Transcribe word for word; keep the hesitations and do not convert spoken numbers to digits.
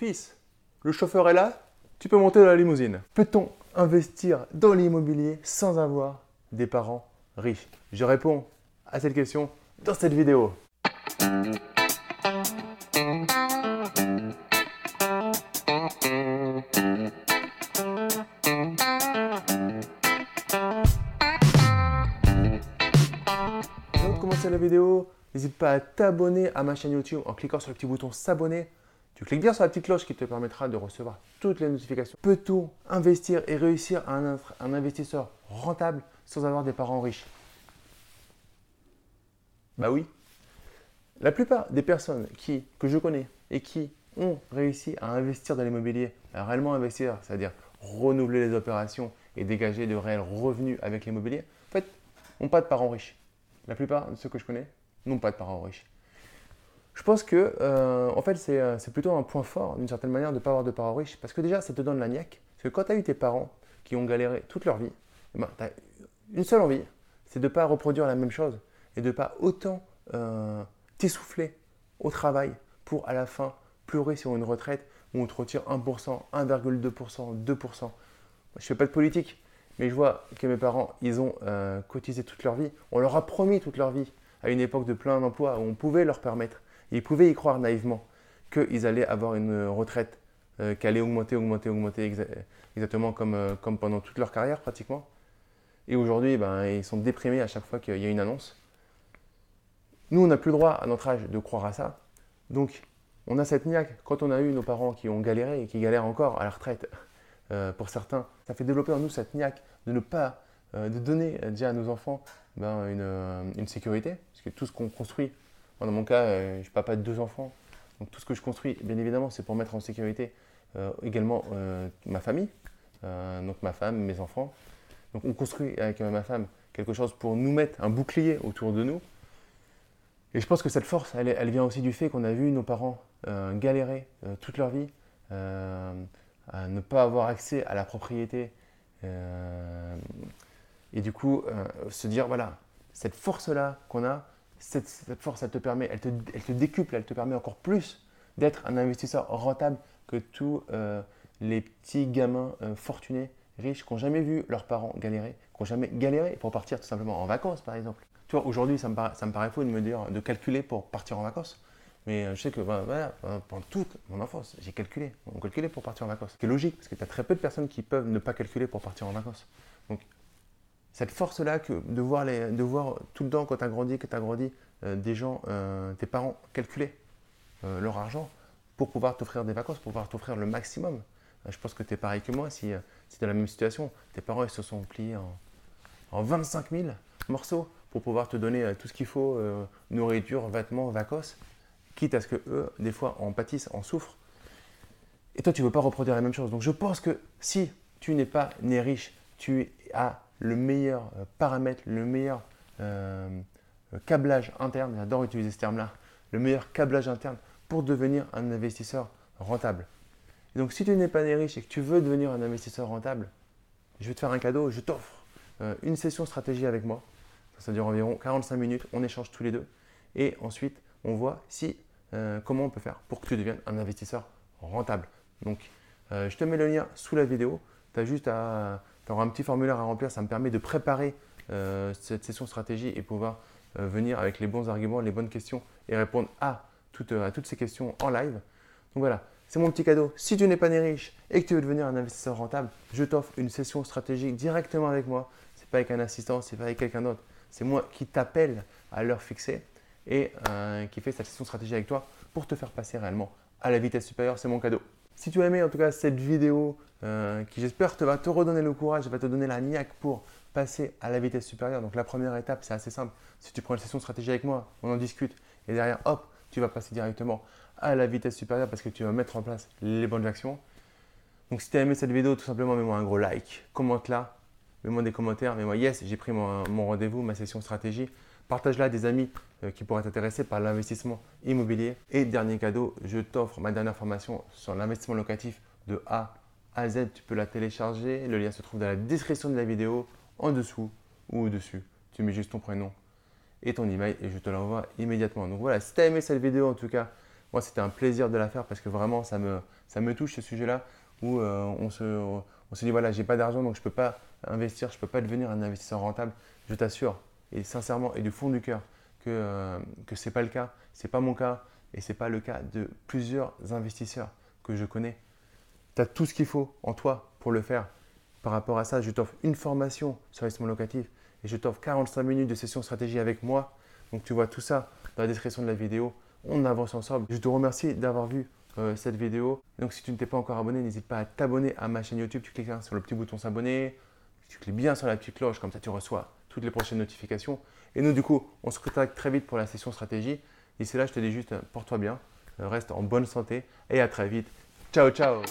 Fils, le chauffeur est là, tu peux monter dans la limousine. Peut-on investir dans l'immobilier sans avoir des parents riches? Je réponds à cette question dans cette vidéo. Avant de commencer la vidéo, n'hésite pas à t'abonner à ma chaîne YouTube en cliquant sur le petit bouton s'abonner. Tu cliques bien sur la petite cloche qui te permettra de recevoir toutes les notifications. Peut-on investir et réussir à un, un investisseur rentable sans avoir des parents riches? Bah oui. La plupart des personnes qui, que je connais et qui ont réussi à investir dans l'immobilier, à réellement investir, c'est-à-dire renouveler les opérations et dégager de réels revenus avec l'immobilier, en fait, n'ont pas de parents riches. La plupart de ceux que je connais n'ont pas de parents riches. Je pense que euh, en fait, c'est, c'est plutôt un point fort d'une certaine manière de ne pas avoir de parents riches. Parce que déjà, ça te donne la niaque. Parce que quand tu as eu tes parents qui ont galéré toute leur vie, eh ben, tu as une seule envie, c'est de ne pas reproduire la même chose et de ne pas autant euh, t'essouffler au travail pour à la fin pleurer sur une retraite où on te retire un pour cent, un virgule deux pour cent, deux pour cent. Moi, je ne fais pas de politique, mais je vois que mes parents, ils ont euh, cotisé toute leur vie. On leur a promis toute leur vie à une époque de plein emploi où on pouvait leur permettre. Ils pouvaient y croire naïvement qu'ils allaient avoir une retraite euh, qui allait augmenter, augmenter, augmenter, exa- exactement comme, euh, comme pendant toute leur carrière pratiquement. Et aujourd'hui, ben, ils sont déprimés à chaque fois qu'il y a une annonce. Nous, on n'a plus le droit à notre âge de croire à ça. Donc, on a cette niaque. Quand on a eu nos parents qui ont galéré et qui galèrent encore à la retraite, euh, pour certains, ça fait développer en nous cette niaque de ne pas, euh, de donner déjà à nos enfants ben, une, euh, une sécurité. Parce que tout ce qu'on construit, dans mon cas, euh, je suis papa de deux enfants, donc tout ce que je construis, bien évidemment, c'est pour mettre en sécurité euh, également euh, ma famille, euh, donc ma femme, mes enfants. Donc on construit avec euh, ma femme quelque chose pour nous mettre un bouclier autour de nous. Et je pense que cette force, elle, elle vient aussi du fait qu'on a vu nos parents euh, galérer euh, toute leur vie, euh, à ne pas avoir accès à la propriété, euh, et du coup euh, se dire, voilà, cette force-là qu'on a, Cette, cette force, elle te permet, elle te, elle te décuple, elle te permet encore plus d'être un investisseur rentable que tous euh, les petits gamins euh, fortunés, riches, qui n'ont jamais vu leurs parents galérer, qui n'ont jamais galéré pour partir tout simplement en vacances, par exemple. Tu vois, aujourd'hui, ça me paraît, ça me paraît fou de me dire de calculer pour partir en vacances, mais je sais que bah, voilà, pendant toute mon enfance, j'ai calculé, on calculait pour partir en vacances. C'est logique, parce que tu as très peu de personnes qui peuvent ne pas calculer pour partir en vacances. Donc, cette force-là, que de voir, les, de voir tout le temps quand tu as grandi, que tu as grandi, euh, des gens, euh, tes parents calculer euh, leur argent pour pouvoir t'offrir des vacances, pour pouvoir t'offrir le maximum. Euh, je pense que tu es pareil que moi, si, euh, si tu es dans la même situation, tes parents ils se sont pliés en, en vingt-cinq mille morceaux pour pouvoir te donner euh, tout ce qu'il faut, euh, nourriture, vêtements, vacances, quitte à ce que eux, des fois, en pâtissent, en souffrent. Et toi, tu ne veux pas reproduire la même chose. Donc je pense que si tu n'es pas né riche, tu as le meilleur paramètre, le meilleur euh, câblage interne, j'adore utiliser ce terme-là, le meilleur câblage interne pour devenir un investisseur rentable. Et donc, si tu n'es pas né riche et que tu veux devenir un investisseur rentable, je vais te faire un cadeau, je t'offre euh, une session stratégie avec moi. Ça dure environ quarante-cinq minutes, on échange tous les deux et ensuite, on voit si, euh, comment on peut faire pour que tu deviennes un investisseur rentable. Donc, euh, je te mets le lien sous la vidéo, tu as juste à… Tu auras un petit formulaire à remplir, ça me permet de préparer euh, cette session stratégie et pouvoir euh, venir avec les bons arguments, les bonnes questions et répondre à toutes, à toutes ces questions en live. Donc voilà, c'est mon petit cadeau. Si tu n'es pas né riche et que tu veux devenir un investisseur rentable, je t'offre une session stratégique directement avec moi. Ce n'est pas avec un assistant, ce n'est pas avec quelqu'un d'autre. C'est moi qui t'appelle à l'heure fixée et euh, qui fait cette session stratégie avec toi pour te faire passer réellement à la vitesse supérieure. C'est mon cadeau. Si tu as aimé en tout cas cette vidéo euh, qui j'espère te va te redonner le courage, va te donner la niaque pour passer à la vitesse supérieure. Donc la première étape, c'est assez simple. Si tu prends une session stratégie avec moi, on en discute et derrière, hop, tu vas passer directement à la vitesse supérieure parce que tu vas mettre en place les bonnes actions. Donc si tu as aimé cette vidéo, tout simplement mets-moi un gros like, commente-la, mets-moi des commentaires, mets-moi yes, j'ai pris mon, mon rendez-vous, ma session stratégie. Partage-la à des amis qui pourraient t'intéresser par l'investissement immobilier. Et dernier cadeau, je t'offre ma dernière formation sur l'investissement locatif de A à Z. Tu peux la télécharger. Le lien se trouve dans la description de la vidéo, en dessous ou au-dessus. Tu mets juste ton prénom et ton email et je te l'envoie immédiatement. Donc voilà, si tu as aimé cette vidéo en tout cas, moi, c'était un plaisir de la faire parce que vraiment, ça me, ça me touche ce sujet-là où euh, on, se, on se dit voilà, j'ai pas d'argent donc je peux pas investir, je peux pas devenir un investisseur rentable. Je t'assure, et sincèrement et du fond du cœur, que, euh, que c'est pas le cas, c'est pas mon cas et c'est pas le cas de plusieurs investisseurs que je connais. Tu as tout ce qu'il faut en toi pour le faire. Par rapport à ça, je t'offre une formation sur l'investissement locatif et je t'offre quarante-cinq minutes de session stratégie avec moi. Donc tu vois tout ça dans la description de la vidéo. On avance ensemble. Je te remercie d'avoir vu euh, cette vidéo. Donc si tu ne t'es pas encore abonné, n'hésite pas à t'abonner à ma chaîne YouTube. Tu cliques hein, sur le petit bouton s'abonner. Tu cliques bien sur la petite cloche, comme ça tu reçois toutes les prochaines notifications. Et nous du coup, on se contacte très vite pour la session stratégie. Et c'est là, je te dis juste, porte-toi bien, reste en bonne santé et à très vite. Ciao, ciao!